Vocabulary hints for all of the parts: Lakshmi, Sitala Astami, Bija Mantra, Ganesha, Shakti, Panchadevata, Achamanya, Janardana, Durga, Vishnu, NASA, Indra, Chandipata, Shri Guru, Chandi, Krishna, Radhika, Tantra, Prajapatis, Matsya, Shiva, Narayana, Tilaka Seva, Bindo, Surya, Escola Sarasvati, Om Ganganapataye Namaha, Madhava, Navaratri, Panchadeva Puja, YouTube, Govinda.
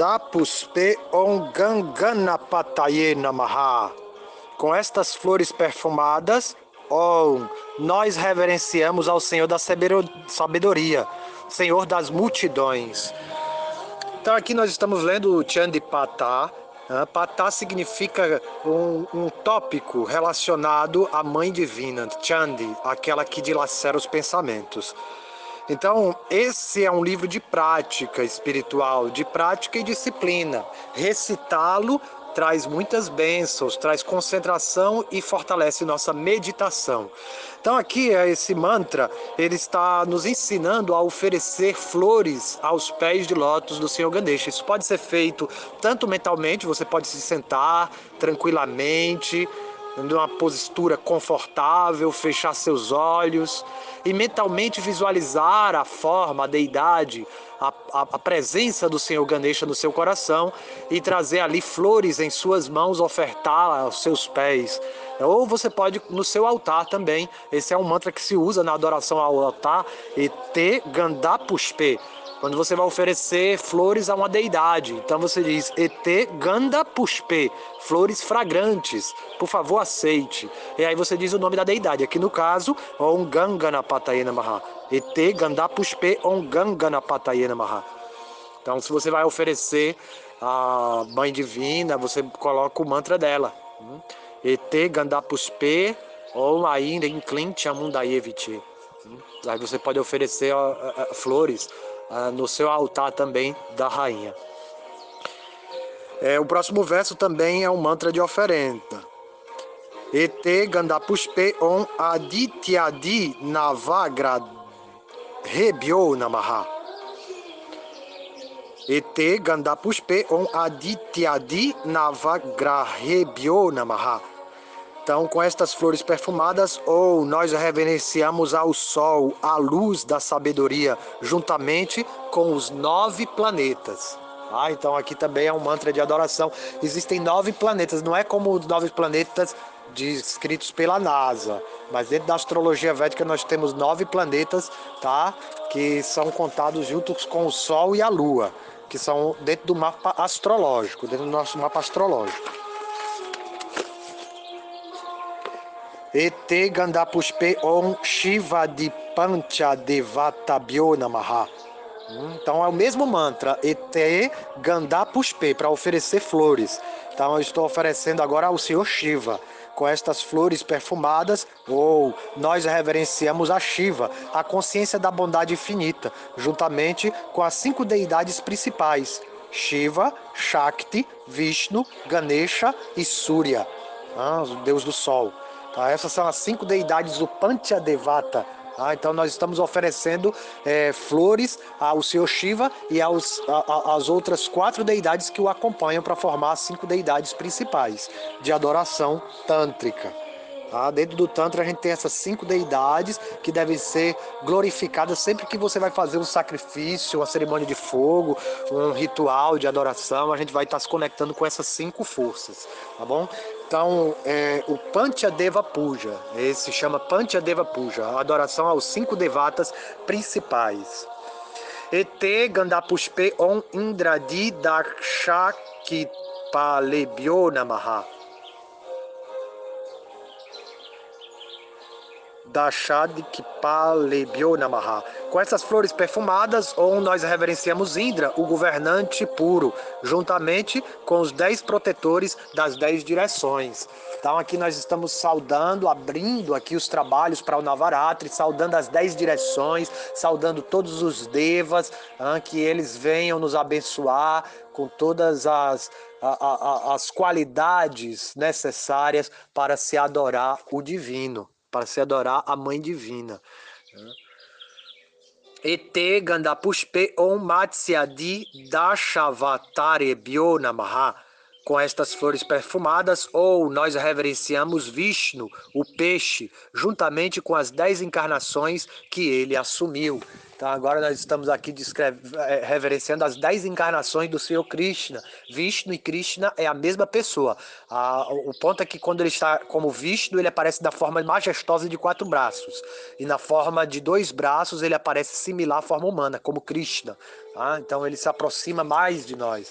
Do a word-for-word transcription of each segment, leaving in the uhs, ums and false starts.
Dapuspe Om Ganganapataye Namaha. Com estas flores perfumadas, Om, nós reverenciamos ao Senhor da sabedoria, Senhor das multidões. Então aqui nós estamos lendo o Chandipata. Patá significa um, um tópico relacionado à Mãe Divina, Chandi, aquela que dilacera os pensamentos. Então, esse é um livro de prática espiritual, de prática e disciplina. Recitá-lo traz muitas bênçãos, traz concentração e fortalece nossa meditação. Então, aqui, esse mantra, ele está nos ensinando a oferecer flores aos pés de lótus do Senhor Ganesha. Isso pode ser feito tanto mentalmente, você pode se sentar tranquilamente, numa postura confortável, fechar seus olhos e mentalmente visualizar a forma, a deidade, a, a, a presença do Senhor Ganesha no seu coração e trazer ali flores em suas mãos, ofertá-la aos seus pés. Ou você pode no seu altar também, esse é um mantra que se usa na adoração ao altar, e te gandapuspe, quando você vai oferecer flores a uma deidade. Então você diz, ete ganda puspe, flores fragrantes, por favor aceite. E aí você diz o nome da deidade. Aqui no caso, Om Ganganapataye Namaha. Ete ganda puspe Om Ganganapataye Namaha. Então se você vai oferecer a Mãe Divina, você coloca o mantra dela. Ete ganda puspe Om ainda inclinte amundayeviti. Aí você pode oferecer flores no seu altar também da rainha. É, o próximo verso também é um mantra de oferenda. Ete gandapuspe on adityadi navagra rebyo namaha. Ete gandapuspe on adityadi navagra rebyo namaha. Então, com estas flores perfumadas, ou oh, nós reverenciamos ao sol, a luz da sabedoria, juntamente com os nove planetas. Ah, então aqui também é um mantra de adoração. Existem nove planetas, não é como os nove planetas descritos pela NASA, mas dentro da astrologia védica nós temos nove planetas, tá? Que são contados juntos com o sol e a lua, que são dentro do mapa astrológico, dentro do nosso mapa astrológico. Ete gandapuspe om Shiva de Panchadevata bio namaha. Então é o mesmo mantra, ete gandapuspe, para oferecer flores. Então eu estou oferecendo agora ao Senhor Shiva. Com estas flores perfumadas, ou oh, nós reverenciamos a Shiva, a consciência da bondade infinita, juntamente com as cinco deidades principais: Shiva, Shakti, Vishnu, Ganesha e Surya, ah, o Deus do Sol. Tá, essas são as cinco deidades do Panchadevata. Tá? Então nós estamos oferecendo é, flores ao Senhor Shiva e aos, a, a, às outras quatro deidades que o acompanham para formar as cinco deidades principais de adoração tântrica. Tá? Dentro do Tantra a gente tem essas cinco deidades que devem ser glorificadas sempre que você vai fazer um sacrifício, uma cerimônia de fogo, um ritual de adoração. A gente vai estar se conectando com essas cinco forças, tá bom? Então, é, o Panchadeva Puja, esse se chama Panchadeva Puja, a adoração aos cinco devatas principais. Ete gandapuspe on indradi dakshakipalebyo namaha. Dashadikipalebyo namaha. Com essas flores perfumadas, ou nós reverenciamos Indra, o governante puro, juntamente com os dez protetores das dez direções. Então aqui nós estamos saudando, abrindo aqui os trabalhos para o Navaratri, saudando as dez direções, saudando todos os devas, que eles venham nos abençoar com todas as, a, a, as qualidades necessárias para se adorar o divino, para se adorar a Mãe Divina. Ete gandapuspe om Matsyadi dashavatara bio namaha. Com estas flores perfumadas, ou nós reverenciamos Vishnu, o peixe, juntamente com as dez encarnações que ele assumiu. Então agora nós estamos aqui reverenciando as dez encarnações do Senhor Krishna. Vishnu e Krishna é a mesma pessoa. Ah, o ponto é que quando ele está como Vishnu, ele aparece da forma majestosa de quatro braços. E na forma de dois braços, ele aparece similar à forma humana, como Krishna. Ah, então ele se aproxima mais de nós.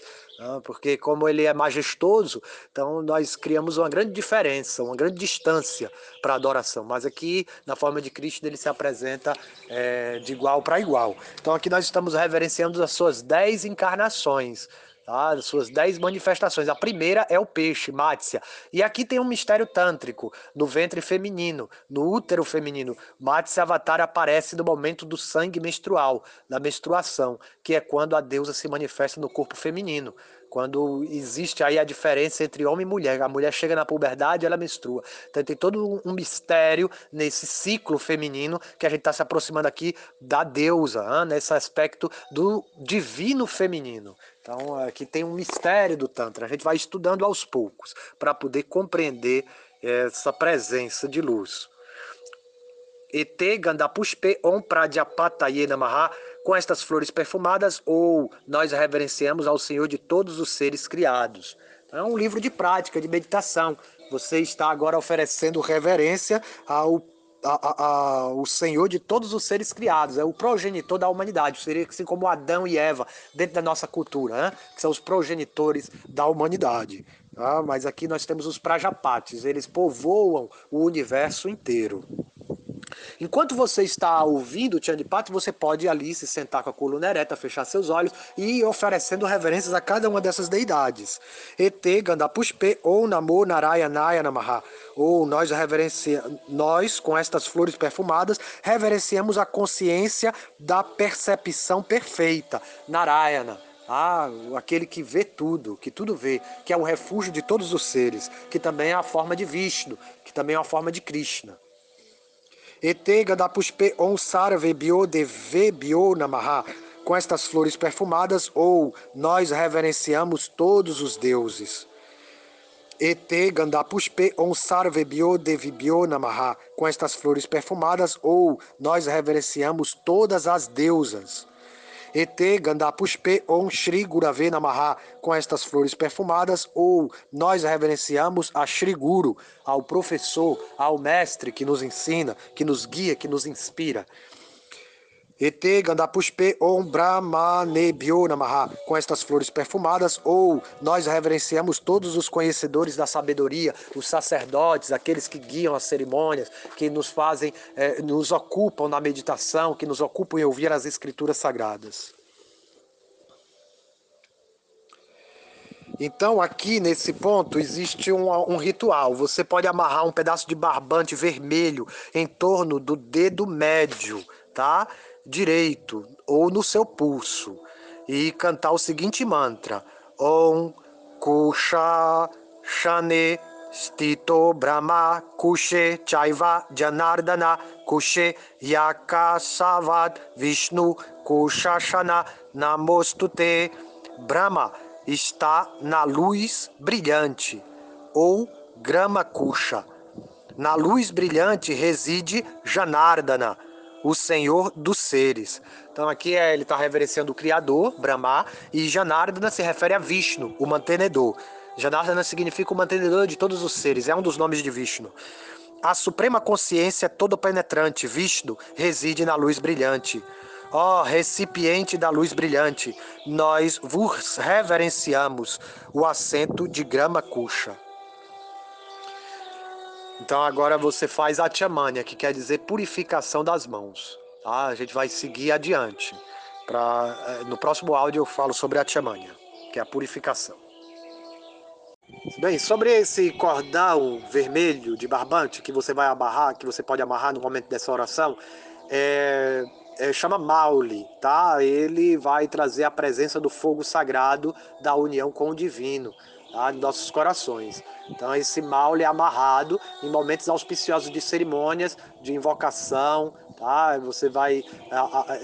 Porque como ele é majestoso, então nós criamos uma grande diferença, uma grande distância para a adoração. Mas aqui, na forma de Krishna, ele se apresenta é, de igual para igual. Então aqui nós estamos reverenciando as suas dez encarnações, tá? As suas dez manifestações. A primeira é o peixe, Matsya. E aqui tem um mistério tântrico, no ventre feminino, no útero feminino. Matsya Avatar aparece no momento do sangue menstrual, da menstruação, que é quando a deusa se manifesta no corpo feminino. Quando existe aí a diferença entre homem e mulher. A mulher chega na puberdade, ela menstrua. Então tem todo um mistério nesse ciclo feminino que a gente está se aproximando aqui da deusa, hein? Nesse aspecto do divino feminino. Então aqui tem um mistério do Tantra. A gente vai estudando aos poucos para poder compreender essa presença de luz. Ete Gandapushpe Om Prajapatis Namaha. Com estas flores perfumadas, ou nós reverenciamos ao Senhor de todos os seres criados. Então, é um livro de prática, de meditação. Você está agora oferecendo reverência ao, a, a, ao Senhor de todos os seres criados. É o progenitor da humanidade. Seria assim como Adão e Eva, dentro da nossa cultura, né? Que são os progenitores da humanidade. Ah, mas aqui nós temos os Prajapatis. Eles povoam o universo inteiro. Enquanto você está ouvindo o Chandipata, você pode ali se sentar com a coluna ereta, fechar seus olhos e ir oferecendo reverências a cada uma dessas deidades. Ete Gandapushpe Om Namo Narayanaya Namaha. Ou nós, reverencia... nós, com estas flores perfumadas, reverenciamos a consciência da percepção perfeita, Narayana. Ah, aquele que vê tudo, que tudo vê, que é o refúgio de todos os seres, que também é a forma de Vishnu, que também é a forma de Krishna. Ete Gandapushpe Om Sarve Bio Deve Bio Namaha. Com estas flores perfumadas, ou nós reverenciamos todos os deuses. Ete Gandapushpe Om Sarve Bio Deve Bio Namaha. Com estas flores perfumadas, ou nós reverenciamos todas as deusas. Ete Gandapushpe Om Shri Gurave Namaha. Com estas flores perfumadas, ou nós reverenciamos a Shri Guru, ao professor, ao mestre que nos ensina, que nos guia, que nos inspira. Ete Gandapushpe Om Brahmanebhyo Namaha. Com estas flores perfumadas, ou nós reverenciamos todos os conhecedores da sabedoria, os sacerdotes, aqueles que guiam as cerimônias, que nos fazem, eh, nos ocupam na meditação, que nos ocupam em ouvir as escrituras sagradas. Então aqui nesse ponto existe um, um ritual. Você pode amarrar um pedaço de barbante vermelho em torno do dedo médio, tá? Direito, ou no seu pulso, e cantar o seguinte mantra: Om Kushasana Stito Brahma Kushe Chaiva Janardana Kushe Yakasavat Vishnu Kushasana Namostute. Brahma está na luz brilhante, ou Grama Kusha. Na luz brilhante reside Janardana, o Senhor dos seres. Então aqui ele está reverenciando o Criador, Brahma, e Janardana se refere a Vishnu, o mantenedor. Janardana significa o mantenedor de todos os seres, é um dos nomes de Vishnu. A suprema consciência todo penetrante, Vishnu, reside na luz brilhante. Ó, recipiente da luz brilhante, nós vos reverenciamos o assento de Grama Kusha. Então agora você faz Achamanya, que quer dizer purificação das mãos. Tá? A gente vai seguir adiante. Pra... No próximo áudio eu falo sobre Achamanya, que é a purificação. Bem, sobre esse cordão vermelho de barbante que você vai amarrar, que você pode amarrar no momento dessa oração, é... É, chama Mauli, tá? Ele vai trazer a presença do fogo sagrado da união com o divino. tá, de nossos corações. Então esse Mauli é amarrado em momentos auspiciosos de cerimônias, de invocação, tá? Você vai,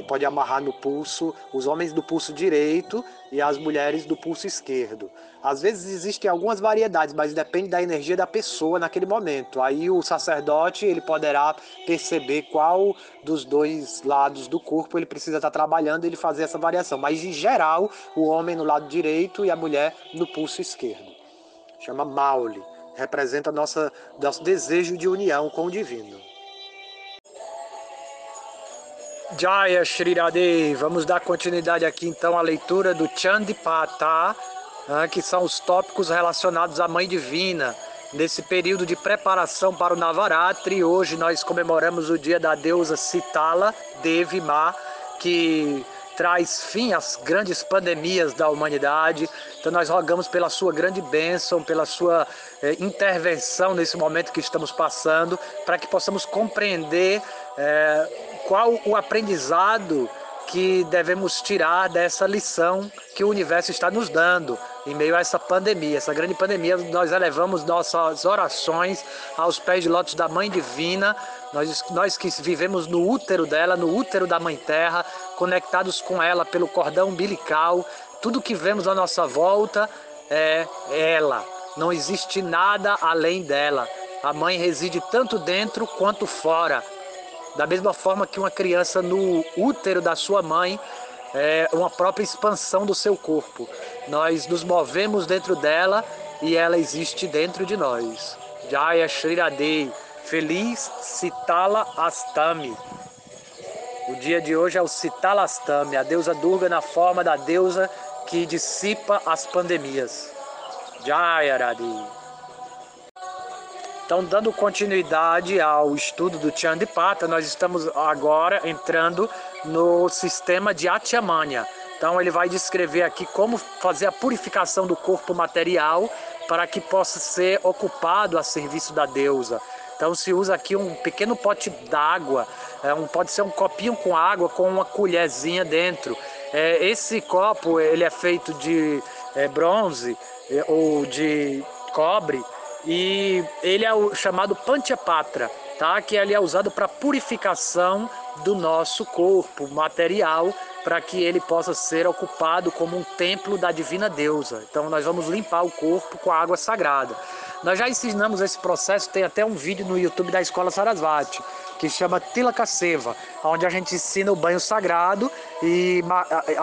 pode amarrar no pulso, os homens do pulso direito e as mulheres do pulso esquerdo. Às vezes existem algumas variedades, mas depende da energia da pessoa naquele momento. Aí o sacerdote ele poderá perceber qual dos dois lados do corpo ele precisa estar trabalhando e ele fazer essa variação. Mas em geral, o homem no lado direito e a mulher no pulso esquerdo. Chama Mauli, representa nossa, nosso desejo de união com o divino. Jaya Shri Radhe, vamos dar continuidade aqui então à leitura do Chandipata, que são os tópicos relacionados à Mãe Divina. Nesse período de preparação para o Navaratri, hoje nós comemoramos o dia da deusa Sitala Devi Ma, que traz fim às grandes pandemias da humanidade. Então nós rogamos pela sua grande bênção, pela sua eh, intervenção nesse momento que estamos passando, para que possamos compreender eh, qual o aprendizado que devemos tirar dessa lição que o universo está nos dando em meio a essa pandemia, essa grande pandemia. Nós elevamos nossas orações aos pés de lótus da Mãe Divina, nós, nós que vivemos no útero dela, no útero da Mãe Terra, conectados com ela pelo cordão umbilical. Tudo que vemos à nossa volta é ela, não existe nada além dela. A Mãe reside tanto dentro quanto fora. Da mesma forma que uma criança no útero da sua mãe é uma própria expansão do seu corpo. Nós nos movemos dentro dela e ela existe dentro de nós. Jaya Shri Radhe, feliz Sitala Astami. O dia de hoje é o Sitala Astami, a deusa Durga na forma da deusa que dissipa as pandemias. Jaya Radhe. Então, dando continuidade ao estudo do Chandipata, nós estamos agora entrando no sistema de Achamanya. Então, ele vai descrever aqui como fazer a purificação do corpo material para que possa ser ocupado a serviço da deusa. Então, se usa aqui um pequeno pote d'água, pode ser um copinho com água com uma colherzinha dentro. Esse copo ele é feito de bronze ou de cobre, e ele é o chamado Panchadevata, tá? Que ele é usado para purificação do nosso corpo material, para que ele possa ser ocupado como um templo da divina deusa. Então nós vamos limpar o corpo com a água sagrada. Nós já ensinamos esse processo, tem até um vídeo no YouTube da Escola Sarasvati, que chama Tilaka Seva, onde a gente ensina o banho sagrado e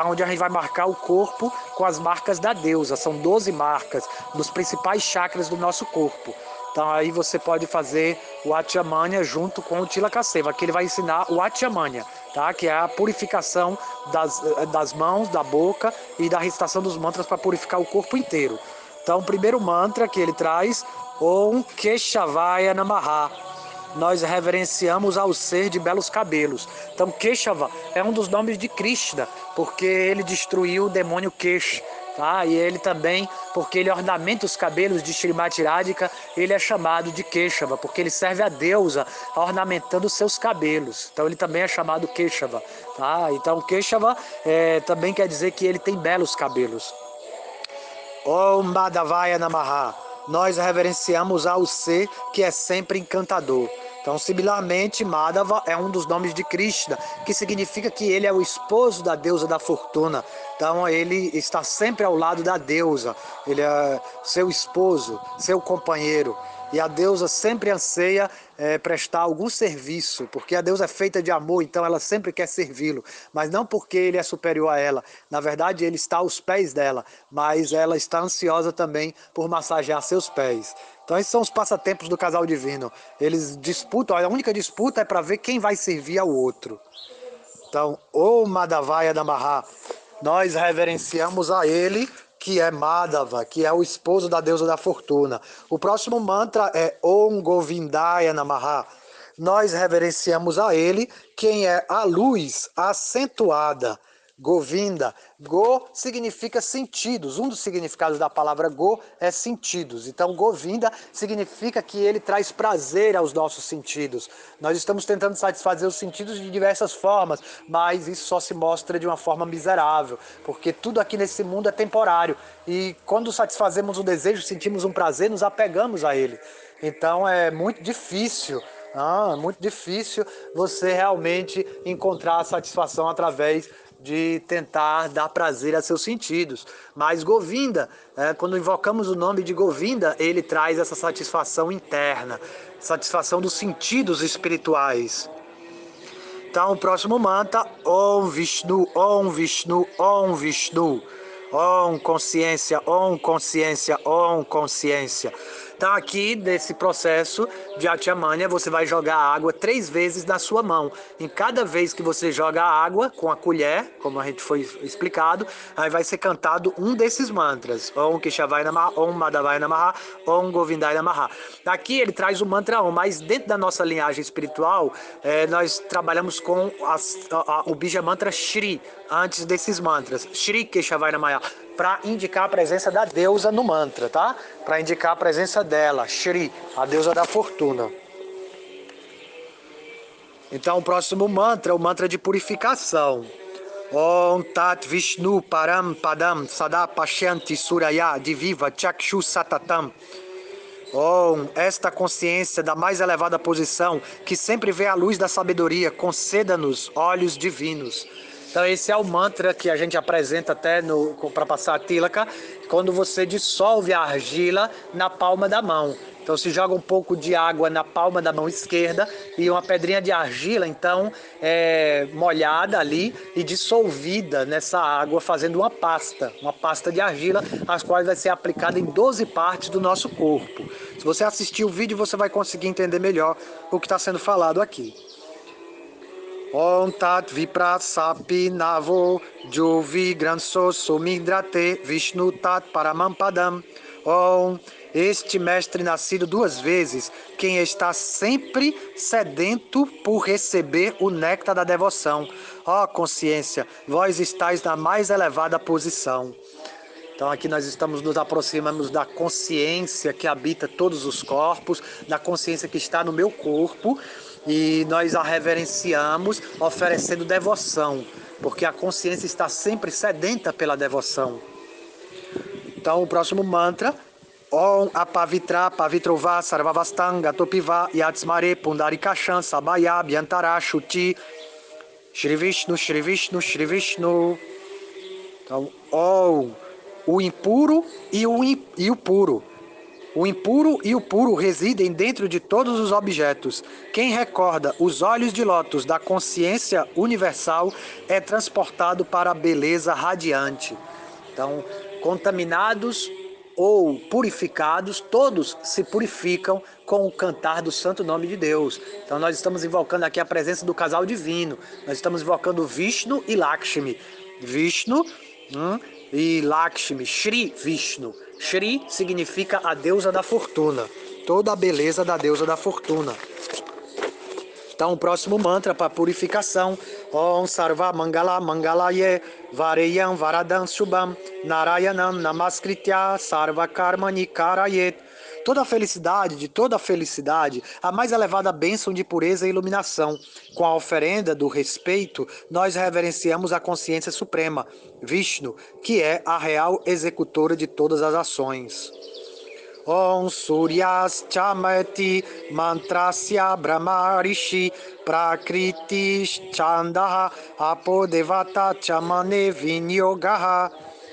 onde a gente vai marcar o corpo com as marcas da deusa. São doze marcas dos principais chakras do nosso corpo. Então aí você pode fazer o Achamanya junto com o Tilaka Seva, que ele vai ensinar o Achamanya, tá? Que é a purificação das, das mãos, da boca e da recitação dos mantras para purificar o corpo inteiro. Então o primeiro mantra que ele traz, Om Ganganapataye Namaha. Nós reverenciamos ao ser de belos cabelos. Então Keshava é um dos nomes de Krishna, porque ele destruiu o demônio Kesha, tá? E ele também, porque ele ornamenta os cabelos de Shrimati Radhika, ele é chamado de Keshava, porque ele serve a deusa ornamentando os seus cabelos. Então ele também é chamado Keshava, tá? Então Keshava é, também quer dizer que ele tem belos cabelos. Om Madhavaya Namaha. Nós reverenciamos ao ser que é sempre encantador. Então, similarmente, Madhava é um dos nomes de Krishna, que significa que ele é o esposo da deusa da fortuna. Então, ele está sempre ao lado da deusa, ele é seu esposo, seu companheiro. E a deusa sempre anseia é, prestar algum serviço, porque a deusa é feita de amor, então ela sempre quer servi-lo. Mas não porque ele é superior a ela, na verdade ele está aos pés dela, mas ela está ansiosa também por massagear seus pés. Então esses são os passatempos do casal divino. Eles disputam, a única disputa é para ver quem vai servir ao outro. Então, Om Madhavaya Namaha, nós reverenciamos a ele, que é Madhava, que é o esposo da deusa da fortuna. O próximo mantra é Om Govindaya Namaha. Nós reverenciamos a ele, quem é a luz acentuada. Govinda. Go significa sentidos. Um dos significados da palavra go é sentidos. Então, Govinda significa que ele traz prazer aos nossos sentidos. Nós estamos tentando satisfazer os sentidos de diversas formas, mas isso só se mostra de uma forma miserável, porque tudo aqui nesse mundo é temporário. E quando satisfazemos um desejo, sentimos um prazer, nos apegamos a ele. Então, é muito difícil... Ah, é muito difícil você realmente encontrar a satisfação através de tentar dar prazer a seus sentidos. Mas Govinda, é, quando invocamos o nome de Govinda, ele traz essa satisfação interna, satisfação dos sentidos espirituais. Então, o próximo mantra, Om Vishnu, Om Vishnu, Om Vishnu. Om consciência, Om consciência, Om consciência. Então aqui, nesse processo de Achamanya, você vai jogar a água três vezes na sua mão. Em cada vez que você joga a água com a colher, como a gente foi explicado, aí vai ser cantado um desses mantras. Om Keshavaya Namaha, Om Madhavaya Namaha, Om Govindaya Namaha. Aqui ele traz o mantra Om, mas dentro da nossa linhagem espiritual, é, nós trabalhamos com as, a, a, o bija mantra Shri, antes desses mantras. Shri Keshavaya Namaha, para indicar a presença da deusa no mantra, tá? Para indicar a presença dela, Shri, a deusa da fortuna. Então o próximo mantra é o mantra de purificação. Om Tat Vishnu Param Padam Sada Pashyanti Suraya Diviva Chakshu Satatam. Om, esta consciência da mais elevada posição, que sempre vê a luz da sabedoria, conceda-nos olhos divinos. Então esse é o mantra que a gente apresenta até para passar a tilaka, quando você dissolve a argila na palma da mão. Então se joga um pouco de água na palma da mão esquerda e uma pedrinha de argila, então, é, molhada ali e dissolvida nessa água, fazendo uma pasta, uma pasta de argila, as quais vai ser aplicada em doze partes do nosso corpo. Se você assistir o vídeo, você vai conseguir entender melhor o que está sendo falado aqui. Om Tat Vipra Sapi Navo Jovi Granso Sumidrate Vishnu Tat Paramampadam. Om, este mestre nascido duas vezes, quem está sempre sedento por receber o néctar da devoção. Ó consciência, vós estáis na mais elevada posição. Então aqui nós estamos nos aproximamos da consciência que habita todos os corpos, da consciência que está no meu corpo. E nós a reverenciamos oferecendo devoção, porque a consciência está sempre sedenta pela devoção. Então o próximo mantra, Om Apavitra Pavitrova Sarvavastanga Topiva Yatsmare Pundarikashan Sabhaya Bhyantara Shuti Shri Vishnu, Shri Vishnu, Shri Vishnu. Então, Om, o impuro e o, e o puro. O impuro e o puro residem dentro de todos os objetos. Quem recorda os olhos de lótus da consciência universal é transportado para a beleza radiante. Então, contaminados ou purificados, todos se purificam com o cantar do santo nome de Deus. Então nós estamos invocando aqui a presença do casal divino. Nós estamos invocando Vishnu e Lakshmi. Vishnu hum, e Lakshmi, Shri Vishnu. Shri significa a deusa da fortuna, toda a beleza da deusa da fortuna. Então o próximo mantra para purificação, Om Sarva Mangala Mangalaye Vareyam Varadam Shubham Narayanam Namaskritya Sarva Karmani Karayet. Toda a felicidade, de toda a felicidade, a mais elevada bênção de pureza e iluminação. Com a oferenda do respeito, nós reverenciamos a consciência suprema, Vishnu, que é a real executora de todas as ações. Om Suryas Chamati Mantrasya Brahmarishi Prakritis Chandaha Apodevata Chamane Vinyogaha.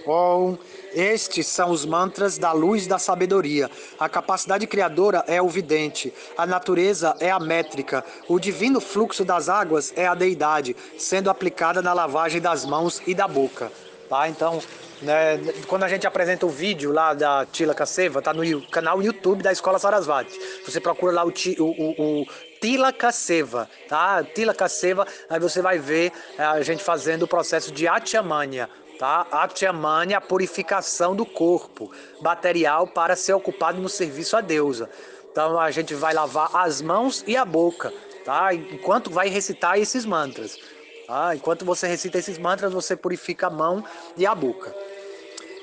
Om, estes são os mantras da luz da sabedoria. A capacidade criadora é o vidente, a natureza é a métrica, o divino fluxo das águas é a deidade, sendo aplicada na lavagem das mãos e da boca. Tá? Então, né, quando a gente apresenta o vídeo lá da Tilaka Seva, tá no canal YouTube da Escola Sarasvati. Você procura lá o... o, o Tilaka Seva, tá? Tilaka Seva, aí você vai ver a gente fazendo o processo de Achamanya, tá? Achamanya, a purificação do corpo, material para ser ocupado no serviço à deusa. Então a gente vai lavar as mãos e a boca, tá? Enquanto vai recitar esses mantras. Ah, enquanto você recita esses mantras, você purifica a mão e a boca.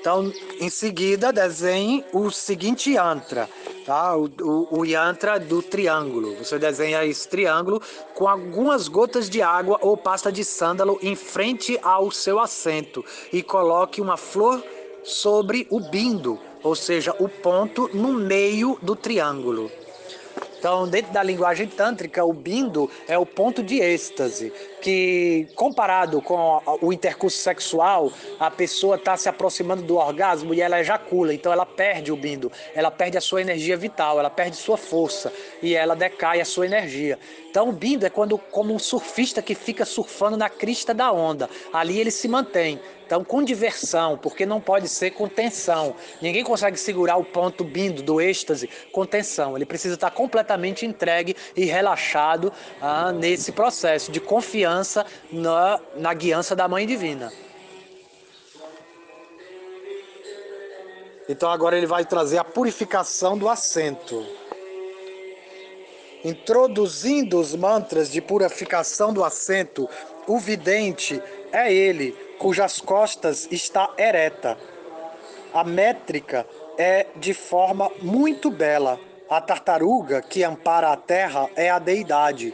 Então, em seguida, desenhe o seguinte yantra, tá? O, o, o yantra do triângulo. Você desenha esse triângulo com algumas gotas de água ou pasta de sândalo em frente ao seu assento e coloque uma flor sobre o bindo, ou seja, o ponto no meio do triângulo. Então, dentro da linguagem tântrica, o bindo é o ponto de êxtase, que comparado com o intercurso sexual, a pessoa está se aproximando do orgasmo e ela ejacula, então ela perde o bindo, ela perde a sua energia vital, ela perde sua força e ela decai a sua energia. Então o bindo é quando, como um surfista que fica surfando na crista da onda, ali ele se mantém. Então, com diversão, porque não pode ser com tensão. Ninguém consegue segurar o ponto bindo do êxtase com tensão. Ele precisa estar completamente entregue e relaxado ah, nesse processo de confiança na, na guiança da Mãe Divina. Então, agora ele vai trazer a purificação do assento. Introduzindo os mantras de purificação do assento, o vidente é ele, cujas costas está ereta. A métrica é de forma muito bela. A tartaruga que ampara a terra é a deidade.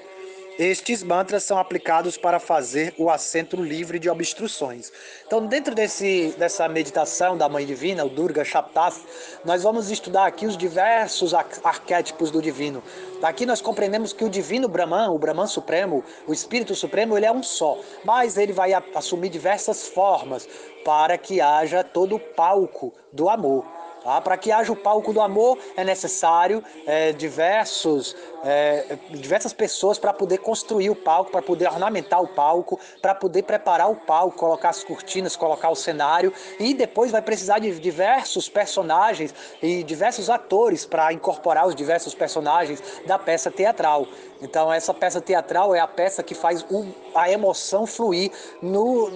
Estes mantras são aplicados para fazer o assento livre de obstruções. Então, dentro desse, dessa meditação da Mãe Divina, o Durga Shaptastra, nós vamos estudar aqui os diversos arquétipos do Divino. Aqui nós compreendemos que o Divino Brahman, o Brahman Supremo, o Espírito Supremo, ele é um só, mas ele vai assumir diversas formas para que haja todo o palco do amor. Ah, para que haja o palco do amor, é necessário é, diversos, é, diversas pessoas para poder construir o palco, para poder ornamentar o palco, para poder preparar o palco, colocar as cortinas, colocar o cenário. E depois vai precisar de diversos personagens e diversos atores para incorporar os diversos personagens da peça teatral. Então, essa peça teatral é a peça que faz um, a emoção fluir no,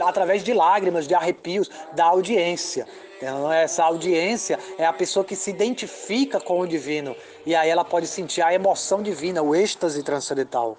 através de lágrimas, de arrepios da audiência. Então, essa audiência é a pessoa que se identifica com o divino. E aí ela pode sentir a emoção divina, o êxtase transcendental.